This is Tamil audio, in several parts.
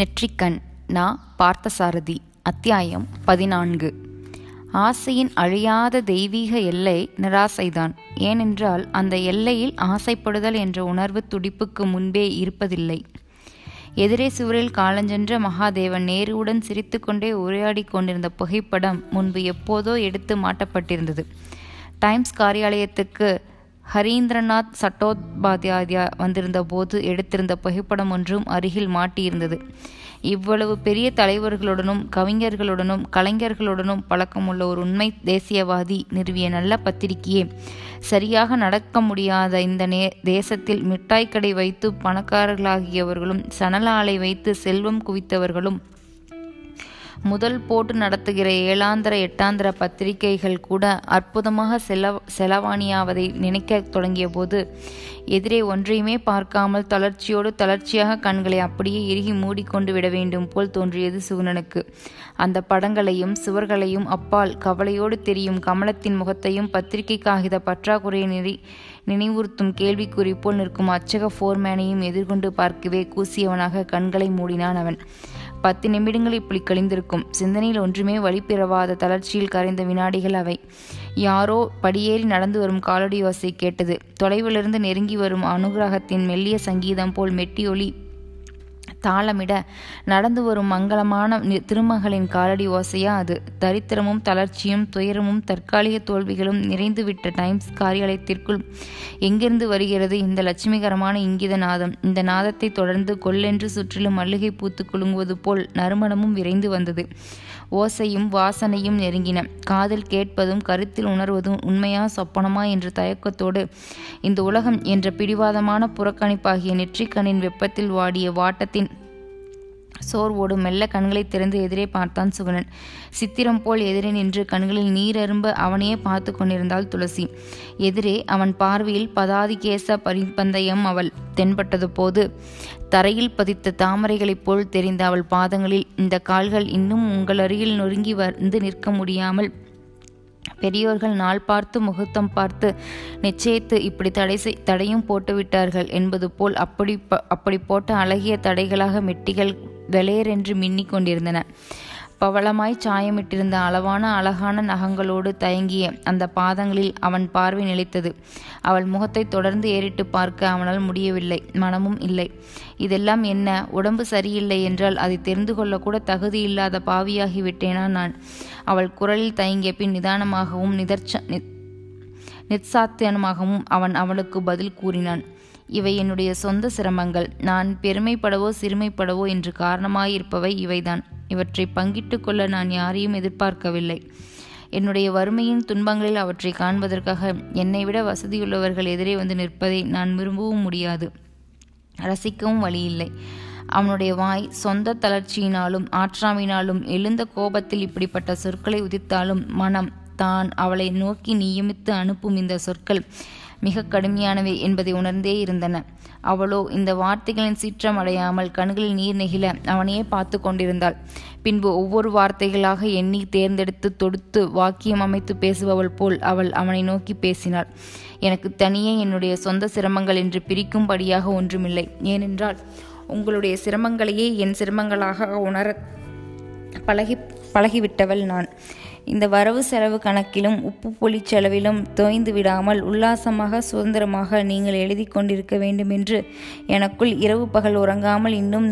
நெற்றிக்கண் நா. பார்த்தசாரதி. அத்தியாயம் 14. ஆசையின் அழியாத தெய்வீக எல்லை நிராசைதான். ஏனென்றால் அந்த எல்லையில் ஆசைப்படுதல் என்ற உணர்வு துடிப்புக்கு முன்பே இருப்பதில்லை. எதிரே சுவரில் காலஞ்சென்ற மகாதேவன் நேருவுடன் சிரித்து கொண்டே உரையாடி கொண்டிருந்த புகைப்படம் முன்பு எப்போதோ எடுத்து மாட்டப்பட்டிருந்தது. டைம்ஸ் காரியாலயத்துக்கு ஹரீந்திரநாத் சட்டோபாத்யாயா வந்திருந்த போது எடுத்திருந்த புகைப்படம் ஒன்றும் அருகில் மாட்டியிருந்தது. இவ்வளவு பெரிய தலைவர்களுடனும் கவிஞர்களுடனும் கலைஞர்களுடனும் பழக்கமுள்ள ஒரு உண்மை தேசியவாதி நிறுவிய நல்ல பத்திரிகையே சரியாக நடக்க முடியாத இந்த தேசத்தில் மிட்டாய் கடை வைத்து பணக்காரர்களாகியவர்களும் சணல் ஆலை வைத்து செல்வம் குவித்தவர்களும் முதல் போட்டு நடத்துகிற ஏழாந்திர எட்டாந்திர பத்திரிகைகள் கூட அற்புதமாக செலவாணியாவதை நினைக்க தொடங்கிய போது எதிரே ஒன்றையுமே பார்க்காமல் தளர்ச்சியோடு தளர்ச்சியாக கண்களை அப்படியே இறுகி மூடிக்கொண்டு விட வேண்டும் போல் தோன்றியது சுகுணனுக்கு. அந்த படங்களையும் சுவர்களையும் அப்பால் கவலையோடு தெரியும் கமலத்தின் முகத்தையும் பத்திரிகை காகித பற்றாக்குறையை நினைவுறுத்தும் கேள்விக்குறி போல் நிற்கும் அச்சக ஃபோர்மேனையும் எதிர்கொண்டு பார்க்கவே கூசியவனாக கண்களை மூடினான் அவன். 10 நிமிடங்கள் இப்படி கழிந்திருக்கும். சிந்தனையில் ஒன்றுமே வழிபிறவாத தளர்ச்சியில் கரைந்த வினாடிகள் அவை. யாரோ படியேறி நடந்து வரும் காலடி ஓசை கேட்டது. தொலைவிலிருந்து நெருங்கி வரும் அனுகிரகத்தின் மெல்லிய சங்கீதம் போல் மெட்டியொலி தாளமிட நடந்து வரும் மங்களமான திருமகளின் காலடி ஓசையா அது? தரித்திரமும் தளர்ச்சியும் துயரமும் தற்காலிக தோல்விகளும் நிறைந்துவிட்ட டைம்ஸ் காரியாலயத்திற்குள் எங்கிருந்து வருகிறது இந்த லட்சுமிகரமான இங்கித நாதம்? இந்த நாதத்தை தொடர்ந்து கொல்லென்று சுற்றிலும் மல்லிகை பூத்து குலுங்குவது போல் நறுமணமும் விரைந்து வந்தது. ஓசையும் வாசனையும் நெருங்கின. காதில் கேட்பதும் கருத்தில் உணர்வதும் உண்மையா சொப்பனமா என்ற தயக்கத்தோடு இந்த உலகம் என்ற பிடிவாதமான புறக்கணிப்பாகிய நெற்றிக்கண்ணின் வெப்பத்தில் வாடிய வாட்டத்தின் சோர்வோடு மெல்ல கண்களை திறந்து எதிரே பார்த்தான் சுகுணன். சித்திரம் போல் எதிரே நின்று கண்களில் நீரரும்ப அவனையே பார்த்து கொண்டிருந்தாள் துளசி. எதிரே அவன் பார்வையில் பதாதிகேச பரிபந்தயம் அவள் தென்பட்டது போது தரையில் பதித்த தாமரைகளைப் போல் தெரிந்த அவள் பாதங்களில் இந்த கால்கள் இன்னும் உங்கள் அருகில் நொறுங்கி வந்து நிற்க முடியாமல் பெரியோர்கள் நாள் பார்த்து முகூர்த்தம் பார்த்து நிச்சயித்து இப்படி தடையும் போட்டு விட்டார்கள் என்பது போல் அப்படி போட்ட அழகிய தடைகளாக மெட்டிகள் வெளேரென்று மின்னிக் கொண்டிருந்தன. பவளமாய் சாயமிட்டிருந்த அளவான அழகான நகங்களோடு தயங்கிய அந்த பாதங்களில் அவன் பார்வை நிலைத்தது. அவள் முகத்தை தொடர்ந்து ஏறிட்டு பார்க்க அவனால் முடியவில்லை, மனமும் இல்லை. இதெல்லாம் என்ன? உடம்பு சரியில்லை என்றால் அதை தெரிந்து கொள்ளக்கூட தகுதி இல்லாத பாவியாகிவிட்டேனா நான்? அவள் குரலில் தயங்கிய பின் நிதானமாகவும் நிர்சாத்தியமாகவும் அவன் அவளுக்கு பதில் கூறினான். இவை என்னுடைய சொந்த சிரமங்கள். நான் பெருமைப்படவோ சிறுமைப்படவோ என்று காரணமாயிருப்பவை இவைதான். இவற்றை பங்கிட்டு கொள்ள நான் யாரையும் எதிர்பார்க்கவில்லை. என்னுடைய வறுமையின் துன்பங்களில் அவற்றை காண்பதற்காக என்னை விட வசதியுள்ளவர்கள் எதிரே வந்து நிற்பதை நான் விரும்பவும் முடியாது, ரசிக்கவும் வழியில்லை. அவனுடைய வாய் சொந்த தளர்ச்சியினாலும் ஆற்றாமையினாலும் எழுந்த கோபத்தில் இப்படிப்பட்ட சொற்களை உதித்தாலும் மனம் தான் அவளை நோக்கி நியமித்து அனுப்பும் இந்த சொற்கள் மிக கடுமையானவை என்பதை உணர்ந்தே இருந்தன. அவளோ இந்த வார்த்தைகளின் சீற்றம் அடையாமல் கண்களில் நீர் நெகிழ அவனையே பார்த்து கொண்டிருந்தாள். பின்பு ஒவ்வொரு வார்த்தைகளாக எண்ணி தேர்ந்தெடுத்து தொடுத்து வாக்கியம் அமைத்து பேசுபவள் போல் அவள் அவனை நோக்கி பேசினாள். எனக்கு தனியே என்னுடைய சொந்த சிரமங்கள் என்று பிரிக்கும்படியாக ஒன்றுமில்லை. ஏனென்றால் உங்களுடைய சிரமங்களையே என் சிரமங்களாக உணர பழகிவிட்டவள் நான். இந்த வரவு செலவு கணக்கிலும் உப்பு புளி செலவிலும் தோய்ந்து விடாமல் உல்லாசமாக சுதந்திரமாக நீங்கள் எழுதி கொண்டிருக்க வேண்டும் என்று எனக்குள் இரவு பகல் உறங்காமல் இன்னும்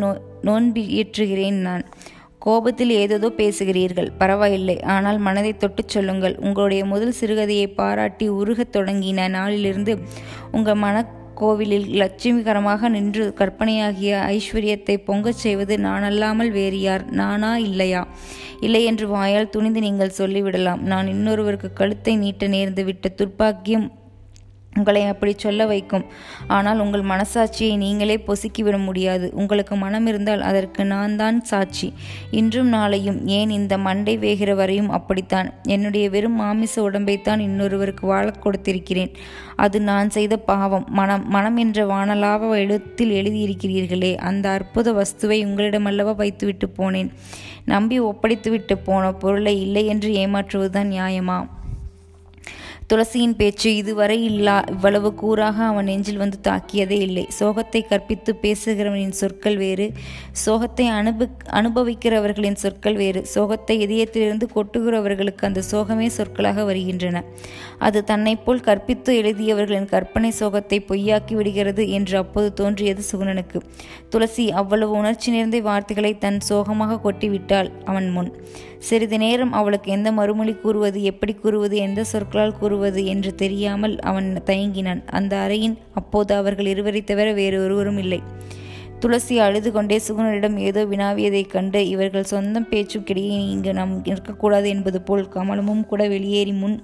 நோன்பு ஏற்றுகிறேன் நான். கோபத்தில் ஏதேதோ பேசுகிறீர்கள், பரவாயில்லை, ஆனால் மனதை தொட்டு சொல்லுங்கள். உங்களுடைய முதல் சிறுகதையை பாராட்டி உருகத் தொடங்கின நாளிலிருந்து உங்கள் மனக்கோவிலில் லட்சுமிகரமாக நின்று கற்பனையாகிய ஐஸ்வர்யத்தை பொங்கச் செய்வது நானல்லாமல் வேறு யார்? நானா இல்லையா? இல்லை என்று வாயால் துணிந்து நீங்கள் சொல்லிவிடலாம். நான் இன்னொருவருக்கு கழுத்தை நீட்ட நேர்ந்து விட்ட துர்ப்பாக்கியம் உங்களை அப்படி சொல்ல வைக்கும். ஆனால் உங்கள் மனசாட்சியை நீங்களே பொசுக்கிவிட முடியாது. உங்களுக்கு மனம் இருந்தால் அதற்கு நான் தான் சாட்சி. இன்றும் நாளையும், ஏன் இந்த மண்டை வேகிற வரையும் அப்படித்தான். என்னுடைய வெறும் மாமிச உடம்பைத்தான் இன்னொருவருக்கு வாழக் கொடுத்திருக்கிறேன். அது நான் செய்த பாவம். மனம் என்ற வானலாவ எழுத்தில் எழுதியிருக்கிறீர்களே, அந்த அற்புத வஸ்துவை உங்களிடமல்லவா வைத்துவிட்டு போனேன். நம்பி ஒப்படைத்துவிட்டு போன பொருளை இல்லை என்று ஏமாற்றுவதுதான் நியாயமா? துளசியின் பேச்சு இதுவரை இவ்வளவு கூறாக அவன் நெஞ்சில் வந்து தாக்கியதே இல்லை. சோகத்தை கற்பித்து பேசுகிறவனின் சொற்கள் வேறு, சோகத்தை அனுபவிக்கிறவர்களின் சொற்கள் வேறு. சோகத்தை இதயத்திலிருந்து கொட்டுகிறவர்களுக்கு அந்த சோகமே சொற்களாக வருகின்றன. அது தன்னை போல் கற்பித்து எழுதியவர்களின் கற்பனை சோகத்தை பொய்யாக்கி விடுகிறது என்று அப்போது தோன்றியது சுகுணனுக்கு. துளசி அவ்வளவு உணர்ச்சி நிறைந்த வார்த்தைகளை தன் சோகமாக கொட்டிவிட்டாள் அவன் முன். சிறிது நேரம் அவளுக்கு எந்த மறுமொழி கூறுவது, எப்படி கூறுவது, எந்த சொற்களால் கூறுவது என்று தெரியாமல் அவன் தயங்கினான். அந்த அறையின் அப்போது அவர்கள் இருவரை தவிர வேறு ஒருவரும் இல்லை. துளசி அழுது கொண்டே சுகுணனிடம் ஏதோ வினாவியதைக் கண்டு இவர்கள் சொந்தம் பேச்சுக்கிடையே இங்கு நாம் நிற்கக்கூடாது என்பது போல் கமலமும் கூட வெளியேறி முன்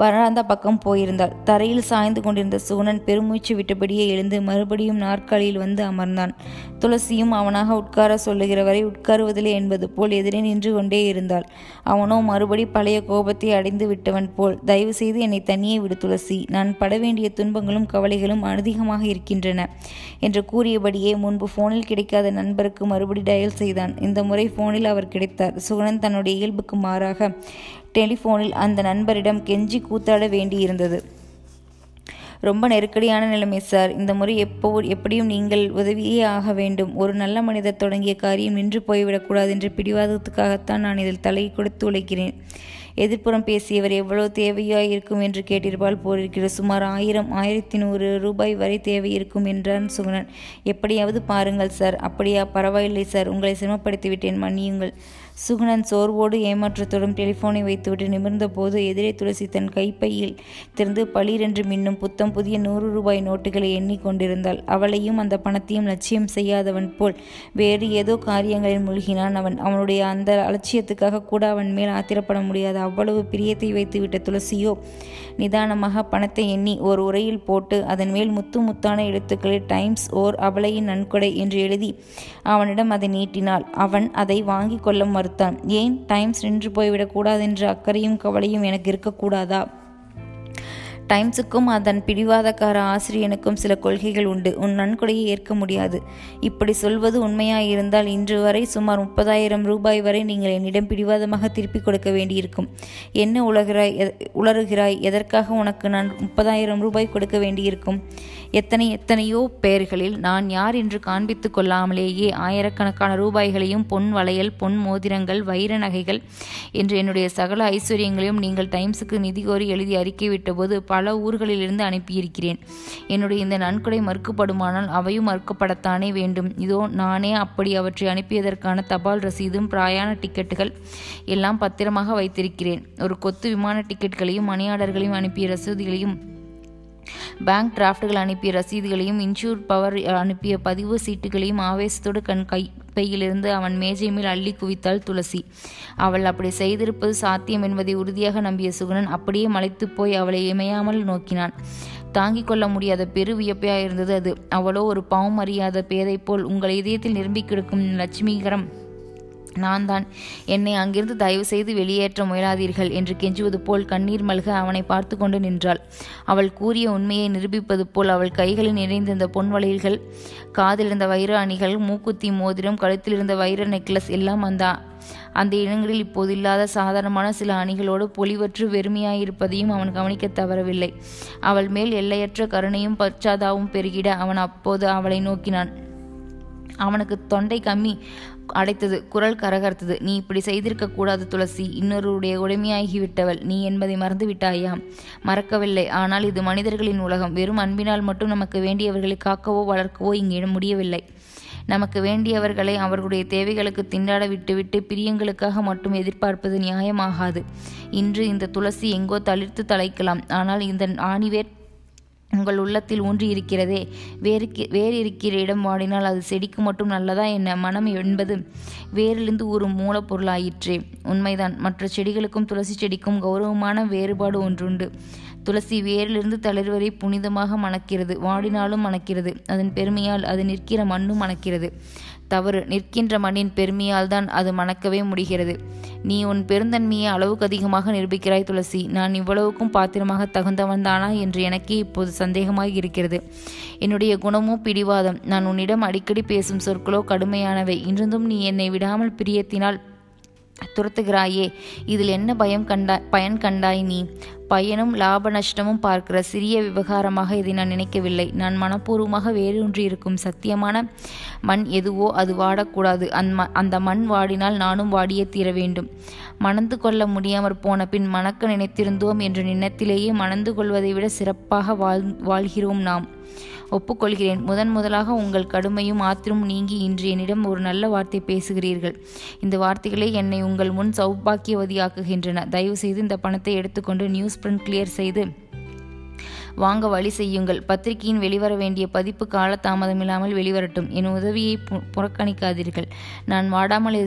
வராந்த பக்கம் போயிருந்தாள். தரையில் சாய்ந்து கொண்டிருந்த சுகுணன் பெருமூச்சு விட்டபடியே எழுந்து மறுபடியும் நாற்காலியில் வந்து அமர்ந்தான். துளசியும் அவனாக உட்கார சொல்லுகிற வரை உட்காருவதில்லை என்பது போல் எதிரே நின்று கொண்டே இருந்தாள். அவனோ மறுபடி பழைய கோபத்தை அடைந்து விட்டவன் போல், தயவு செய்து என்னை தனியே விடு துளசி, நான் பட வேண்டிய துன்பங்களும் கவலைகளும் அதிகமாக இருக்கின்றன என்று கூறியபடியே முன்பு போனில் கிடைக்காத நண்பருக்கு மறுபடி டயல் செய்தான். இந்த முறை போனில் அவர் கிடைத்தார். சுகுணன் தன்னுடைய இயல்புக்கு மாறாக டெலிஃபோனில் அந்த நண்பரிடம் கெஞ்சி கூத்தாட வேண்டியிருந்தது. ரொம்ப நெருக்கடியான நிலைமை சார், இந்த முறை எப்படியும் நீங்கள் உதவியே ஆக வேண்டும். ஒரு நல்ல மனிதர் தொடங்கிய காரியம் நின்று போய்விடக்கூடாது என்று பிடிவாதத்துக்காகத்தான் நான் இதில் தலை கொடுத்து உழைக்கிறேன். எதிர்ப்புறம் பேசியவர் எவ்வளவு தேவையாய் இருக்கும் என்று கேட்டிருப்பால் போலிருக்கிறது. சுமார் 1000-1100 ரூபாய் வரை தேவை இருக்கும் என்றான் சுகுணன். எப்படியாவது பாருங்கள் சார். அப்படியா, பரவாயில்லை சார், உங்களை சிரமப்படுத்தி விட்டேன், மன்னியுங்கள். சுகுணன் சோர்வோடு ஏமாற்றத்தோடும் டெலிஃபோனை வைத்துவிட்டு நிமிர்ந்த போது எதிரே துளசி தன் கைப்பையில் திறந்து பளிரென்று மின்னும் புத்தம் புதிய 100 ரூபாய் நோட்டுகளை எண்ணிக்கொண்டிருந்தாள். அவளையும் அந்த பணத்தையும் லட்சியம் செய்யாதவன் போல் வேறு ஏதோ காரியங்களில் மூழ்கினான் அவன். அவனுடைய அந்த அலட்சியத்துக்காக கூட அவன் மேல் ஆத்திரப்பட முடியாது. அவ்வளவு பிரியத்தை வைத்துவிட்ட துளசியோ நிதானமாக பணத்தை எண்ணி ஒரு உரையில் போட்டு அதன் மேல் முத்து முத்தான எழுத்துக்களில் டைம்ஸ் ஓர் அவளையின் நன்கொடை என்று எழுதி அவனிடம் அதை நீட்டினாள். அவன் அதை வாங்கி கொள்ள மறுத்தான். ஏன், டைம்ஸ் நின்று போய்விடக்கூடாது என்ற அக்கறையும் கவலையும் எனக்கு இருக்கக்கூடாதா? டைம்ஸுக்கும் அதன் பிடிவாதக்கார ஆசிரியனுக்கும் சில கொள்கைகள் உண்டு. உன் நன்கொடையை ஏற்க முடியாது. இப்படி சொல்வது உண்மையாயிருந்தால் இன்று வரை சுமார் 30,000 ரூபாய் வரை நீங்கள் என்னிடம் பிடிவாதமாக திருப்பி கொடுக்க வேண்டியிருக்கும். என்ன உளறுகிறாய்? எதற்காக உனக்கு நான் 30,000 ரூபாய் கொடுக்க வேண்டியிருக்கும்? எத்தனையோ பெயர்களில் நான் யார் என்று காண்பித்து கொள்ளாமலேயே ஆயிரக்கணக்கான ரூபாய்களையும் பொன் வளையல், பொன் மோதிரங்கள், வைர நகைகள் என்று என்னுடைய சகல ஐஸ்வர்யங்களையும் நீங்கள் டைம்ஸுக்கு நிதி கோரி எழுதி அறிக்கை விட்டபோது பல ஊர்களிலிருந்து அனுப்பியிருக்கிறேன். என்னுடைய இந்த நன்கொடை மறுக்கப்படுமானால் அவையும் மறுக்கப்படத்தானே வேண்டும். இதோ நானே அப்படி அவற்றை அனுப்பியதற்கான தபால் ரசீதும் பிரயாண டிக்கெட்டுகள் எல்லாம் பத்திரமாக வைத்திருக்கிறேன். ஒரு கொத்து விமான டிக்கெட்டுகளையும் மணியாளர்களையும் அனுப்பிய ரசீதுகளையும் பேங்க் டிராஃப்டுகள் அனுப்பிய ரசீதுகளையும் இன்சூர் பவர் அனுப்பிய பதிவு சீட்டுகளையும் ஆவேசத்தோடு கைப்பையிலிருந்து அவன் மேஜை மேல் அள்ளி குவித்தாள் துளசி. அவள் அப்படி செய்திருப்பது சாத்தியம் என்பதை உறுதியாக நம்பிய சுகுணன் அப்படியே மலைத்து போய் அவளை இமையாமல் நோக்கினான். தாங்கிக் கொள்ள முடியாத பெரு வியப்பையாயிருந்தது அது. அவளோ ஒரு பாவம் அறியாத பேதை போல், உங்கள் இதயத்தில் நிரம்பி கிடக்கும் லட்சுமிகரம் நான் தான், என்னை அங்கிருந்து தயவு செய்து வெளியேற்ற முயலாதீர்கள் என்று கெஞ்சுவது போல் கண்ணீர் மல்க அவனை பார்த்து கொண்டு நின்றாள். அவள் கூறிய உண்மையை நிரூபிப்பது போல் அவள் கைகளில் நிறைந்திருந்த பொன் வளையல்கள், காதிலிருந்த வைர அணிகள், மூக்குத்தி மோதிரம், கழுத்திலிருந்த வைர நெக்லஸ் எல்லாம் அந்த இடங்களில் இப்போது இல்லாத சாதாரணமான சில அணிகளோடு பொலிவற்று வெறுமையாயிருப்பதையும் அவன் கவனிக்க தவறவில்லை. அவள் மேல் எல்லையற்ற கருணையும் பச்சாதாவும் பெருகிட அவன் அப்போது அவளை நோக்கினான். அவனுக்கு தொண்டை கம்மி அடைத்தது, குரல் கரகர்த்தது. நீ இப்படி செய்திருக்க கூடாது துளசி, இன்னொருடைய உடைமையாகிவிட்டவள் நீ என்பதை மறந்து விட்டாயா? மறக்கவில்லை, ஆனால் இது மனிதர்களின் உலகம். வெறும் அன்பினால் மட்டும் நமக்கு வேண்டியவர்களை காக்கவோ வளர்க்கவோ இங்கே முடியவில்லை. நமக்கு வேண்டியவர்களை அவர்களுடைய தேவைகளுக்கு திண்டாட விட்டுவிட்டு பிரியங்களுக்காக மட்டும் எதிர்பார்ப்பது நியாயமாகாது. இன்று இந்த துளசி எங்கோ தளிர்த்து தலைக்கலாம், ஆனால் இந்த ஆணிவேர் உங்கள் உள்ளத்தில் ஊன்றி இருக்கிறதே. வேறு இருக்கிற இடம் வாடினால் அது செடிக்கு மட்டும் நல்லதா என்ன? மனம் என்பது வேரிலிருந்து ஒரு மூலப்பொருளாயிற்றே. உண்மைதான், மற்ற செடிகளுக்கும் துளசி செடிக்கும் கௌரவமான வேறுபாடு ஒன்றுண்டு. துளசி வேரிலிருந்து தளிர் வரை புனிதமாக மணக்கிறது. வாடினாலும் மணக்கிறது. அதன் பெருமையால் அது நிற்கிற மண்ணும் மணக்கிறது. தவறு, நிற்கின்ற மண்ணின் பெருமையால் தான் அது மணக்கவே முடிகிறது. நீ உன் பெருந்தன்மையை அளவுக்கு அதிகமாக நிரூபிக்கிறாய் துளசி. நான் இவ்வளவுக்கும் பாத்திரமாக தகுந்தவன்தானா என்று எனக்கே இப்போது சந்தேகமாக இருக்கிறது. என்னுடைய குணமோ பிடிவாதம். நான் உன்னிடம் அடிக்கடி பேசும் சொற்களோ கடுமையானவை. இன்றும் நீ என்னை விடாமல் பிரியத்தினால் துரத்துகிறாயே, இதில் என்ன பயன் கண்டாய் நீ? பயனும் லாப நஷ்டமும் பார்க்கிற சிறிய விவகாரமாக இதை நான் நினைக்கவில்லை. நான் மனப்பூர்வமாக வேரூன்றி இருக்கும் சத்தியமான மண் எதுவோ அது வாடக்கூடாது. அந்த மண் வாடினால் நானும் வாடியே தீர வேண்டும். மணந்து கொள்ள முடியாமற் போன பின் மணக்க நினைத்திருந்தோம் என்ற நினைத்திலேயே மணந்து கொள்வதை விட சிறப்பாக வாழ்கிறோம் நாம். ஒப்புக்கொள்கிறேன், முதன் முதலாக உங்கள் கடுமையும் ஆத்திரமும் நீங்கி இன்று என்னிடம் ஒரு நல்ல வார்த்தை பேசுகிறீர்கள். இந்த வார்த்தைகளே என்னை உங்கள் முன் சௌபாக்கியவதியாக்குகின்றன. தயவு செய்து இந்த பணத்தை எடுத்துக்கொண்டு நியூஸ் பிரிண்ட் கிளியர் செய்து வாங்க வழி செய்யுங்கள். பத்திரிகையின் வெளிவர வேண்டிய பதிப்பு காலதாமதமில்லாமல் வெளிவரட்டும். என் உதவியை புறக்கணிக்காதீர்கள். நான் வாடாமல்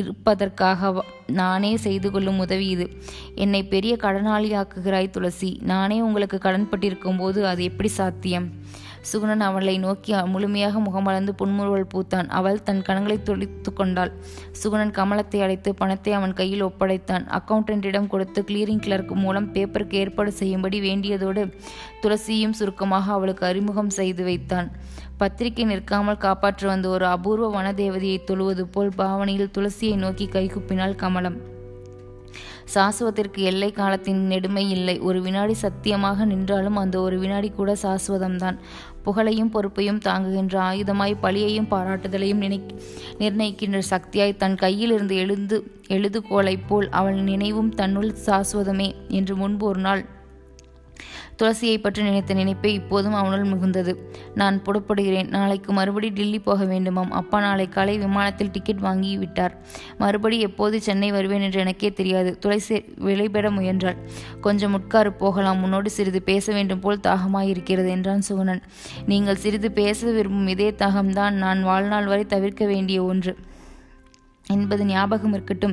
இருப்பதற்காக நானே செய்து கொள்ளும் உதவி இது. என்னை பெரிய கடனாளியாக்குகிறாய் துளசி. நானே உங்களுக்கு கடன்பட்டிருக்கும் போது அது எப்படி சாத்தியம்? சுகுணன் அவளை நோக்கி முழுமையாக முகமலர்ந்து புன்முறுவல் பூத்தான். அவள் தன் கணங்களை துடித்து கொண்டாள். சுகுணன் கமலத்தை அழைத்து பணத்தை அவன் கையில் ஒப்படைத்தான். அக்கவுண்டன்ட்டிடம் கொடுத்து கிளியரிங் கிளர்க் மூலம் பேப்பருக்கு ஏற்பாடு செய்யும்படி வேண்டியதோடு துளசியும் சுருக்கமாக அவளுக்கு அறிமுகம் செய்து வைத்தான். பத்திரிகை நிற்காமல் காப்பாற்ற வந்த ஒரு அபூர்வ வனதேவதையை தொழுவது போல் பாவனையில் துளசியை நோக்கி கைகுப்பினாள் கமலம். சாசுவத்திற்கு எல்லை காலத்தின் நெடுமை இல்லை. ஒரு வினாடி சத்தியமாக நின்றாலும் அந்த ஒரு வினாடி கூட சாசுவதம்தான். புகழையும் பொறுப்பையும் தாங்குகின்ற ஆயுதமாய் பழியையும் பாராட்டுதலையும் நிர்ணயிக்கின்ற சக்தியாய் தன் கையில் இருந்து எழுதுகோலைப் போல் அவள் நினைவும் தன்னுள் சாசுவதமே என்று முன்பு ஒரு நாள் துளசியை பற்றி நினைத்த நினைப்பே இப்போதும் அவனுள் மிகுந்தது. நான் புறப்படுகிறேன். நாளைக்கு மறுபடி டெல்லி போக வேண்டுமாம். அப்பா நாளை காலை விமானத்தில் டிக்கெட் வாங்கி விட்டார். மறுபடி எப்போது சென்னை வருவேன் என்று எனக்கே தெரியாது. துளசி விலைபெற முயன்றாள். கொஞ்சம் உட்காரு, போகலாம். உன்னோடு சிறிது பேச வேண்டும் போல் தாகமாயிருக்கிறது என்றான் சுகுணன். நீங்கள் சிறிது பேச விரும்பும் இதே தாகம்தான் நான் வாழ்நாள் வரை தவிர்க்க வேண்டிய ஒன்று என்பது ஞாபகம் இருக்கட்டும்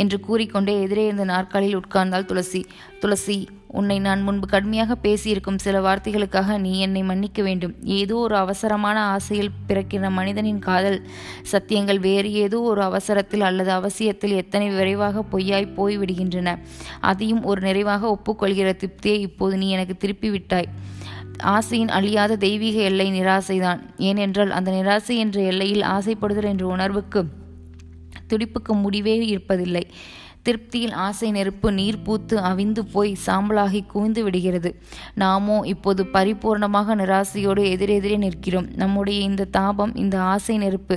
என்று கூறிக்கொண்டே எதிரே இருந்த நாற்காலில் உட்கார்ந்தாள் துளசி. துளசி, உன்னை நான் முன்பு கடுமையாக பேசியிருக்கும் சில வார்த்தைகளுக்காக நீ என்னை மன்னிக்க வேண்டும். ஏதோ ஒரு அவசரமான ஆசையில் பிறக்கிற மனிதனின் காதல் சத்தியங்கள் வேறு ஏதோ ஒரு அவசரத்தில் அல்லது அவசியத்தில் எத்தனை விரைவாக பொய்யாய் போய்விடுகின்றன. அதையும் ஒரு நிறைவாக ஒப்புக்கொள்கிற திருப்தியை இப்போது நீ எனக்கு திருப்பி விட்டாய். ஆசையின் அழியாத தெய்வீக எல்லை நிராசைதான். ஏனென்றால் அந்த நிராசை என்ற எல்லையில் ஆசைப்படுதல் என்ற உணர்வுக்கு துடிப்புக்கு முடிவே இருப்பதில்லை. திருப்தியில் ஆசை நெருப்பு நீர் பூத்து அவிந்து போய் சாம்பலாகி குவிந்து விடுகிறது. நாமோ இப்போது பரிபூர்ணமாக நிராசையோடு எதிரெதிரே நிற்கிறோம். நம்முடைய இந்த தாபம், இந்த ஆசை நெருப்பு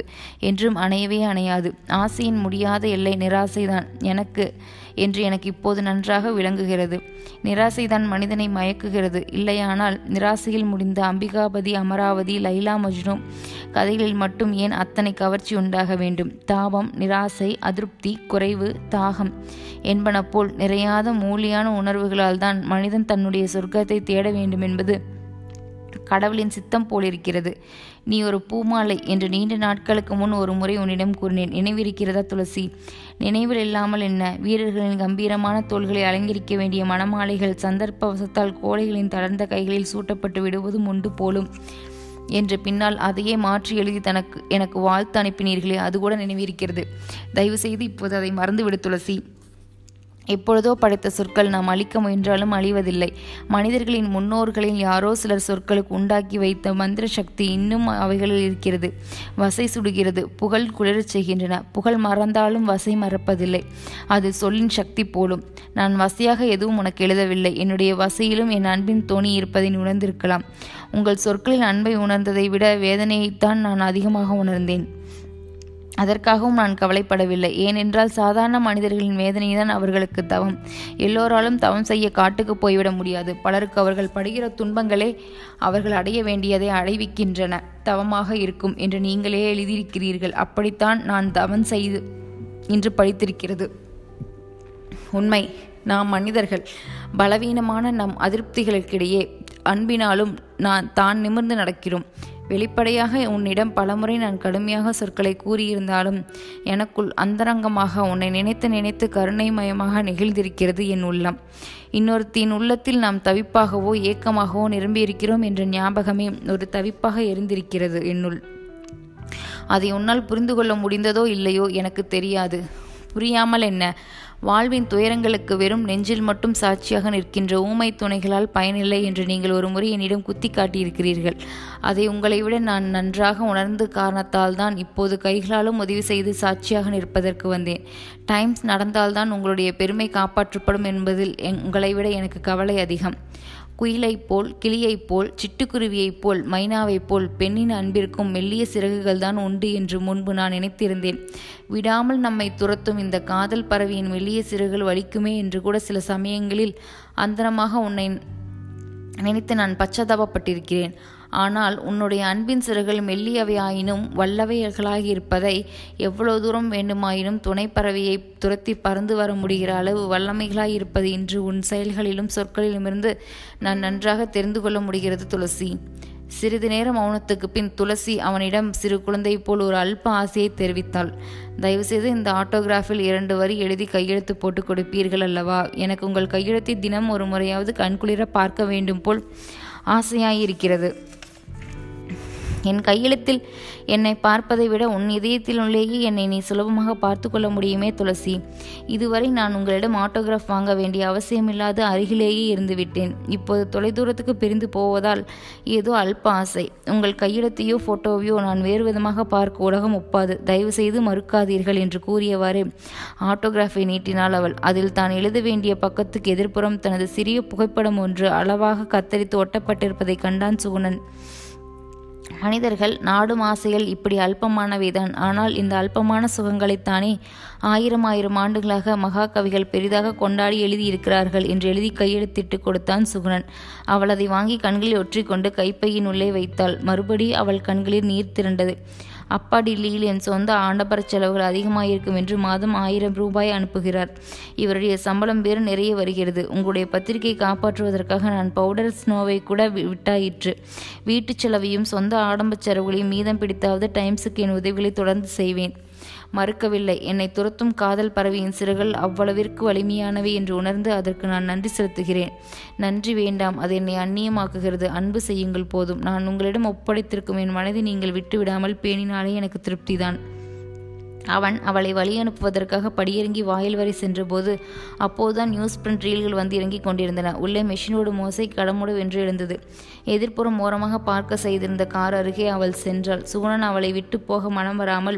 என்றும் அணையவே அணையாது. ஆசையின் முடியாத எல்லை நிராசைதான் எனக்கு இப்போது நன்றாக விளங்குகிறது. நிராசைதான் மனிதனை மயக்குகிறது. இல்லையானால் நிராசையில் முடிந்த அம்பிகாபதி, அமராவதி, லைலா மஜ்னு கதைகளில் மட்டும் ஏன் அத்தனை கவர்ச்சி உண்டாக வேண்டும்? தாபம், நிராசை, அதிருப்தி, குறைவு, தாகம் என்பன போல் நிறையாத மூலியான உணர்வுகளால் தான் மனிதன் தன்னுடைய சொர்க்கத்தை தேட வேண்டும் என்பது கடவுளின் சித்தம் போலிருக்கிறது. நீ ஒரு பூமாலை என்று நீண்ட நாட்களுக்கு முன் ஒரு முறை உன்னிடம் கூறினேன். நினைவிருக்கிறதா துளசி? நினைவில் இல்லாமல் என்ன? வீரர்களின் கம்பீரமான தோள்களை அலங்கரிக்க வேண்டிய மணமாலைகள் சந்தர்ப்ப வசத்தால் கோழைகளின் தளர்ந்த கைகளில் சூட்டப்பட்டு விடுவதும் உண்டு போலும் என்று பின்னால் அதையே மாற்றி எழுதி எனக்கு வாழ்த்து அனுப்பினீர்களே, அது கூட நினைவிருக்கிறது. தயவு செய்து இப்போது அதை மறந்துவிடு துளசி. எப்பொழுதோ படைத்த சொற்கள் நாம் அழிக்க முயன்றாலும் அழிவதில்லை. மனிதர்களின் முன்னோர்களின் யாரோ சிலர் சொற்களுக்கு உண்டாக்கி வைத்த மந்திர சக்தி இன்னும் அவைகளில் இருக்கிறது. வசை சுடுகிறது, புகழ் குளிரச் செய்கின்றன. புகழ் மறந்தாலும் வசை மறப்பதில்லை. அது சொல்லின் சக்தி போலும். நான் வசையாக எதுவும் உனக்கு எழுதவில்லை. என்னுடைய வசையிலும் என் அன்பின் தோணி இருப்பதை உணர்ந்திருக்கலாம். உங்கள் சொற்களின் அன்பை உணர்ந்ததை விட வேதனையைத்தான் நான் அதிகமாக உணர்ந்தேன். அதற்காகவும் நான் கவலைப்படவில்லை. ஏனென்றால் சாதாரண மனிதர்களின் வேதனைதான் அவர்களுக்கு தவம். எல்லோராலும் தவம் செய்ய காட்டுக்கு போய்விட முடியாது. பலருக்கு அவர்கள் படுகிற துன்பங்களே அவர்கள் அடைய வேண்டியதை அடைவிக்கின்றன தவமாக இருக்கும் என்று நீங்களே எழுதியிருக்கிறீர்கள். அப்படித்தான் நான் தவம் செய்து இன்று படித்திருக்கிறது. உண்மை, நாம் மனிதர்கள் பலவீனமான நம் அதிருப்திகளுக்கிடையே அன்பினாலும் நான் தான் நிமிர்ந்து நடக்கிறோம். வெளிப்படையாக உன்னிடம் பலமுறை நான் கடுமையாக சொற்களை கூறியிருந்தாலும் எனக்குள் அந்தரங்கமாக உன்னை நினைத்து நினைத்து கருணைமயமாக நெகிழ்ந்திருக்கிறது என் உள்ளம். இன்னொருத்தின் உள்ளத்தில் நாம் தவிப்பாகவோ ஏக்கமாகவோ நிரம்பியிருக்கிறோம் என்ற ஞாபகமே ஒரு தவிப்பாக எரிந்திருக்கிறது என்னுள். அதை உன்னால் புரிந்து கொள்ள முடிந்ததோ இல்லையோ எனக்கு தெரியாது. புரியாமல் என்ன? வாழ்வின் துயரங்களுக்கு வெறும் நெஞ்சில் மட்டும் சாட்சியாக நிற்கின்ற ஊமை துணைகளால் பயனில்லை என்று நீங்கள் ஒரு முறை என்னிடம் குத்தி காட்டியிருக்கிறீர்கள். அதை உங்களை விட நான் நன்றாக உணர்ந்த காரணத்தால் தான் இப்போது கைகளாலும் உதவி செய்து சாட்சியாக நிற்பதற்கு வந்தேன். டைம்ஸ் நடந்தால்தான் உங்களுடைய பெருமை காப்பாற்றப்படும் என்பதில் உங்களை விட எனக்கு கவலை அதிகம். குயிலைப் போல், கிளியைப் போல், சிட்டுக்குருவியைப் போல், மைனாவைப் போல் பெண்ணின் அன்பிற்கும் மெல்லிய சிறகுகள் தான் உண்டு என்று முன்பு நான் நினைத்திருந்தேன். விடாமல் நம்மை துரத்தும் இந்த காதல் பறவையின் மெல்லிய சிறகுகள் வலிக்குமே என்று கூட சில சமயங்களில் அந்தரமாக உன்னை நினைத்து நான் பச்சாதாபப்பட்டிருக்கிறேன். ஆனால் உன்னுடைய அன்பின் சிறகுகள் மெல்லியவையாயினும் வல்லவைகளாகியிருப்பதை எவ்வளவு தூரம் வேண்டுமாயினும் துணை பறவையை துரத்தி பறந்து வர முடிகிற அளவு வல்லமைகளாயிருப்பது இன்று உன் செயல்களிலும் சொற்களிலுமிருந்து நான் நன்றாக தெரிந்து கொள்ள முடிகிறது துளசி. சிறிது நேர மௌனத்துக்கு பின் துளசி அவனிடம் சிறு குழந்தை போல் ஒரு அல்ப ஆசையை தெரிவித்தாள். தயவுசெய்து இந்த ஆட்டோகிராஃபில் 2 வரி எழுதி கையெழுத்து போட்டு கொடுப்பீர்கள் அல்லவா? எனக்கு உங்கள் கையெழுத்தை தினம் ஒரு முறையாவது கண்குளிர பார்க்க வேண்டும் போல் ஆசையாயிருக்கிறது. என் கையெழுத்தில் என்னை பார்ப்பதை விட உன் இதயத்தினுள்ளேயே என்னை நீ சுலபமாக பார்த்து கொள்ள முடியுமே துளசி. இதுவரை நான் உங்களிடம் ஆட்டோகிராஃப் வாங்க வேண்டிய அவசியமில்லாத அருகிலேயே இருந்துவிட்டேன். இப்போது தொலைதூரத்துக்கு பிரிந்து போவதால் ஏதோ அல்ப ஆசை. உங்கள் கையெழுத்தையோ ஃபோட்டோவையோ நான் வேறு விதமாக பார்க்க உலகம் ஒப்பாது. தயவு செய்து மறுக்காதீர்கள் என்று கூறியவாறு ஆட்டோகிராஃபை நீட்டினாள் அவள். அதில் தான் எழுத வேண்டிய பக்கத்துக்கு எதிர்ப்புறம் தனது சிறிய புகைப்படம் ஒன்று அளவாக கத்தரித்து ஒட்டப்பட்டிருப்பதை கண்டான் சுகுணன். மனிதர்கள் நாடும் ஆசைகள் இப்படி அல்பமானவைதான். ஆனால் இந்த அல்பமான சுகங்களைத்தானே 1000 ஆண்டுகளாக மகாகவிகள் பெரிதாக கொண்டாடி எழுதியிருக்கிறார்கள் என்று எழுதி கையெழுத்திட்டு கொடுத்தான் சுகுணன். அவள் அதை வாங்கி கண்களில் ஒற்றிக்கொண்டு கைப்பையின் உள்ளே வைத்தாள். மறுபடி அவள் கண்களில் நீர் திரண்டது. அப்பா டில்லியில் என் சொந்த ஆடம்பர செலவுகள் அதிகமாயிருக்கும் என்று மாதம் 1000 ரூபாய் அனுப்புகிறார். இவருடைய சம்பளம் வேறு நிறைய வருகிறது. உங்களுடைய பத்திரிகையை காப்பாற்றுவதற்காக நான் பவுடர் ஸ்னோவை கூட விட்டாயிற்று. வீட்டுச் செலவையும் சொந்த ஆடம்பர செலவுகளையும் மீதம் பிடித்தாவது டைம்ஸுக்கு என் உதவிகளை தொடர்ந்து செய்வேன். மறுக்கவில்லை. என்னை துரத்தும் காதல் பறவையின் சிறகுகள் அவ்வளவிற்கு வலிமையானவை என்று உணர்ந்து அதற்கு நான் நன்றி செலுத்துகிறேன். நன்றி வேண்டாம், அது என்னை அந்நியமாக்குகிறது. அன்பு செய்யுங்கள் போதும். நான் உங்களிடம் ஒப்படைத்திருக்கும் என் மனதை நீங்கள் விட்டுவிடாமல் பேணினாலே எனக்கு திருப்திதான். அவன் அவளை வழி அனுப்புவதற்காக படியிறங்கி வாயில் வரை சென்றபோது அப்போதுதான் நியூஸ் பிரிண்ட் ரீல்கள் வந்து இறங்கிக் கொண்டிருந்தன. உள்ளே மெஷினோடு மோசை கடமுடு வென்று எழுந்தது. எதிர்ப்புறம் ஓரமாக பார்க்க செய்திருந்த கார் அருகே அவள் சென்றாள். சுகுணன் அவளை விட்டு போக மனம் வராமல்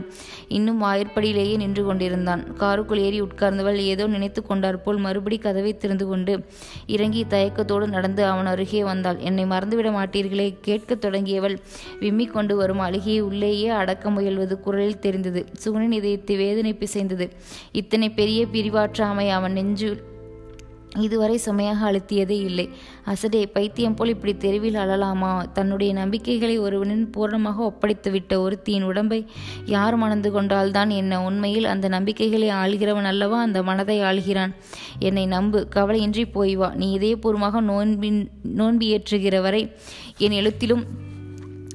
இன்னும் வாயிற்படியிலேயே நின்று கொண்டிருந்தான். காருக்குள் ஏறி உட்கார்ந்தவள் ஏதோ நினைத்து கொண்டாற்போல் மறுபடி கதவை திறந்து கொண்டு இறங்கி தயக்கத்தோடு நடந்து அவன் அருகே வந்தாள். என்னை மறந்துவிட மாட்டீர்களே கேட்க தொடங்கியவள் விம்மிக் கொண்டு வரும் அழுகையை உள்ளேயே அடக்க முயல்வது குரலில் தெரிந்தது. சுகுணன் இதயத்தை வேதனை பிசைந்தது. இத்தனை பெரிய பிரிவாற்றாமை அவன் நெஞ்சு இதுவரை சுமையாக அழுத்தியதே இல்லை. அசடே பைத்தியம் போல் இப்படி தெருவில் அழலாமா? தன்னுடைய நம்பிக்கைகளை ஒருவனின் பூர்ணமாக ஒப்படைத்துவிட்ட ஒருத்தியின் உடம்பை யார் மணந்து கொண்டால்தான் என்ன? உண்மையில் அந்த நம்பிக்கைகளை ஆள்கிறவன் அல்லவா அந்த மனதை ஆள்கிறான். என்னை நம்பு, கவலையின்றி போய் வா. நீ இதயபூர்வமாக நோன்பியேற்றுகிற வரை என் எழுத்திலும்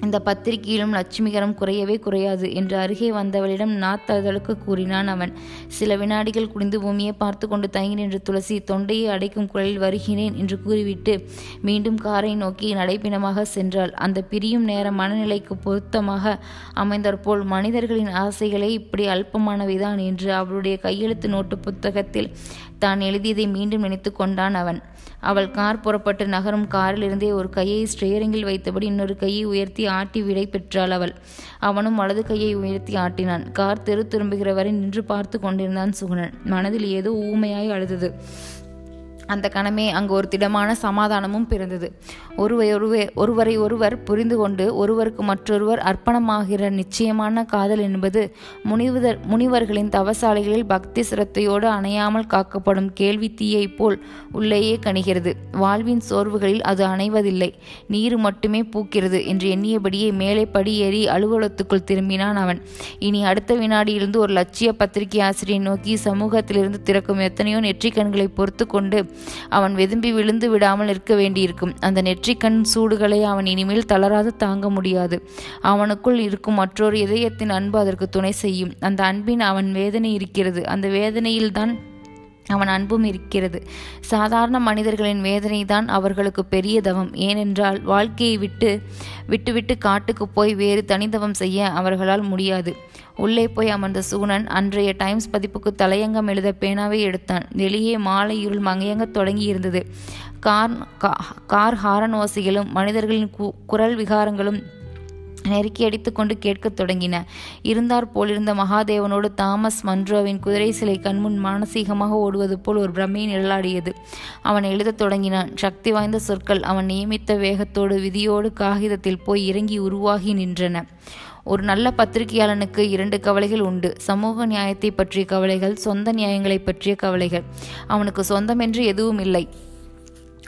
இந்த பத்திரிகையிலும் லட்சுமிகரம் குறையவே குறையாது என்று அருகே வந்தவளிடம் நாத்தழுதலுக்கு கூறினான் அவன். சில வினாடிகள் குனிந்து பூமியை பார்த்து கொண்டு தங்கி நின்று துளசி தொண்டையை அடைக்கும் குரலில் வருகிறேன் என்று கூறிவிட்டு மீண்டும் காரை நோக்கி நடைப்பிணமாக சென்றாள். அந்த பிரியும் நேர மனநிலைக்கு பொருத்தமாக அமைந்தற்போல் மனிதர்களின் ஆசைகளே இப்படி அல்பமானவைதான் என்று அவளுடைய கையெழுத்து நோட்டு புத்தகத்தில் தான் எழுதியதை மீண்டும் நினைத்து கொண்டான் அவன். அவள் கார் புறப்பட்டு நகரும் காரிலிருந்தே ஒரு கையை ஸ்டியரிங்கில் வைத்தபடி இன்னொரு கையை உயர்த்தி ஆட்டி விடை பெற்றாள் அவள். அவனும் வலது கையை உயர்த்தி ஆட்டினான். கார் தெரு திரும்புகிற வரை நின்று பார்த்து கொண்டிருந்தான் சுகுணன். மனதில் ஏதோ ஊமையாய் அழுதது. அந்த கணமே அங்கு ஒரு திடமான சமாதானமும் பிறந்தது. ஒருவரை ஒருவர் புரிந்து கொண்டு ஒருவருக்கு மற்றொருவர் அர்ப்பணமாகிற நிச்சயமான காதல் என்பது முனிவர்களின் தவசாலைகளில் பக்தி சிரத்தையோடு அணையாமல் காக்கப்படும் கேள்வி தீயை போல் உள்ளேயே கணிகிறது. வாழ்வின் சோர்வுகளில் அது அணைவதில்லை, நீர் மட்டுமே பூக்கிறது என்று எண்ணியபடியே மேலே படியேறி அலுவலகத்துக்குள் திரும்பினான் அவன். இனி அடுத்த வினாடியிலிருந்து ஒரு லட்சிய பத்திரிகை ஆசிரியரை நோக்கி சமூகத்திலிருந்து திறக்கும் எத்தனையோ நெற்றிக் கண்களை பொறுத்து கொண்டு அவன் வெதும்பி விழுந்து விடாமல் நிற்க வேண்டியிருக்கும். அந்த நெற்றிக்கண் சூடுகளை அவன் இனிமேல் தளராது தாங்க முடியாது. அவனுக்குள் இருக்கும் மற்றொரு இதயத்தின் அன்பு அதற்கு துணை செய்யும். அந்த அன்பின் அவன் வேதனை இருக்கிறது. அந்த வேதனையில்தான் அவன் அன்பும் இருக்கிறது. சாதாரண மனிதர்களின் வேதனை தான் அவர்களுக்கு பெரிய தவம். ஏனென்றால் வாழ்க்கையை விட்டுவிட்டு காட்டுக்கு போய் வேறு தனிதவம் செய்ய அவர்களால் முடியாது. உள்ளே போய் அமர்ந்த சூனன் அன்றைய டைம்ஸ் பதிப்புக்கு தலையங்கம் எழுத பேனாவை எடுத்தான். வெளியே மாலை இருள் மங்கையங்க தொடங்கி இருந்தது. கார் ஹாரன் ஓசைகளும் மனிதர்களின் குரல் விகாரங்களும் நெருக்கி அடித்து கொண்டு கேட்கத் தொடங்கின. இருந்தார் போலிருந்த மகாதேவனோடு தாமஸ் மன்ரோவின் குதிரை சிலை கண்முன் மானசீகமாக ஓடுவது போல் ஒரு பிரம்மையை நிழலாடியது. அவன் எழுதத் தொடங்கினான். சக்தி வாய்ந்த சொற்கள் அவன் நியமித்த வேகத்தோடு விதியோடு காகிதத்தில் போய் இறங்கி உருவாகி நின்றன. ஒரு நல்ல பத்திரிகையாளனுக்கு 2 கவலைகள் உண்டு. சமூக நியாயத்தை பற்றிய கவலைகள், சொந்த நியாயங்களை பற்றிய கவலைகள். அவனுக்கு சொந்தமென்று எதுவும் இல்லை.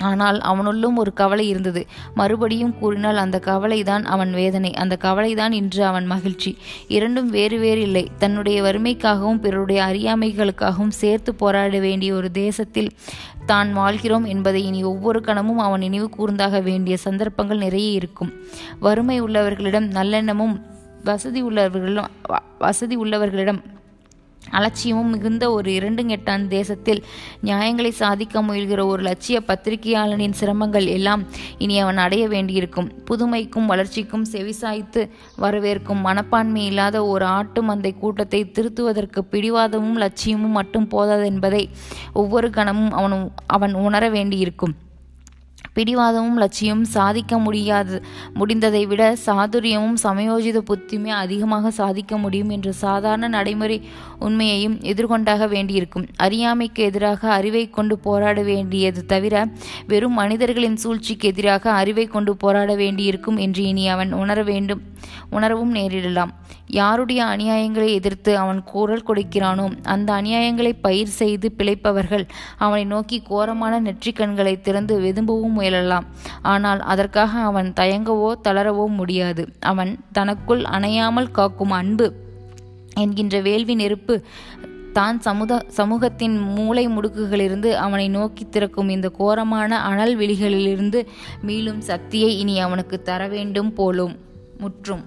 ஆனால் அவனுள்ளும் ஒரு கவலை இருந்தது. மறுபடியும் கூறினால் அந்த கவலைதான் அவன் வேதனை, அந்த கவலைதான் இன்று அவன் மகிழ்ச்சி. இரண்டும் வேறு வேறு இல்லை. தன்னுடைய வறுமைக்காகவும் பிறருடைய அறியாமைகளுக்காகவும் சேர்த்து போராட வேண்டிய ஒரு தேசத்தில் தான் வாழ்கிறோம் என்பதை இனி ஒவ்வொரு கணமும் அவன் நினைவு கூர்ந்தாக வேண்டிய சந்தர்ப்பங்கள் நிறைய இருக்கும். வறுமை உள்ளவர்களிடம் நல்லெண்ணமும் வசதி உள்ளவர்களிடம் அலட்சியமும் மிகுந்த ஒரு 2 கெட்டான் தேசத்தில் நியாயங்களை சாதிக்க முயல்கிற ஒரு லட்சிய பத்திரிகையாளனின் சிரமங்கள் எல்லாம் இனி அவன் அடைய வேண்டியிருக்கும். புதுமைக்கும் வளர்ச்சிக்கும் செவிசாய்த்து வரவேற்கும் மனப்பான்மை இல்லாத ஒரு ஆட்டு மந்தை கூட்டத்தை திருத்துவதற்கு பிடிவாதமும் லட்சியமும் மட்டும் போதாதென்பதை ஒவ்வொரு கணமும் அவன் உணர வேண்டியிருக்கும். பிடிவாதமும் லட்சியமும் சாதிக்க முடிந்ததை விட சாதுரியமும் சமயோஜித புத்தியுமே அதிகமாக சாதிக்க முடியும் என்ற சாதாரண நடைமுறை உண்மையையும் எதிர்கொண்டாக வேண்டியிருக்கும். அறியாமைக்கு எதிராக அறிவை கொண்டு போராட வேண்டியது தவிர வெறும் மனிதர்களின் சூழ்ச்சிக்கு எதிராக அறிவை கொண்டு போராட வேண்டியிருக்கும் என்று இனி அவன் உணரவும் நேரிடலாம். யாருடைய அநியாயங்களை எதிர்த்து அவன் குரல் கொடுக்கிறானோ அந்த அநியாயங்களை பயிர் செய்து பிழைப்பவர்கள் அவனை நோக்கி கோரமான நெற்றிக்கண்களை திறந்து வெதும்பவும் முயலலாம். ஆனால் அதற்காக அவன் தயங்கவோ தளரவோ முடியாது. அவன் தனக்குள் அணையாமல் காக்கும் அன்பு என்கின்ற வேள்வி நெருப்பு தான் சமூகத்தின் மூளை முடுக்குகளிலிருந்து அவனை நோக்கி திறக்கும் இந்த கோரமான அனல் விழிகளிலிருந்து மீளும் சக்தியை இனி அவனுக்கு தர வேண்டும் போலும். முற்றும்.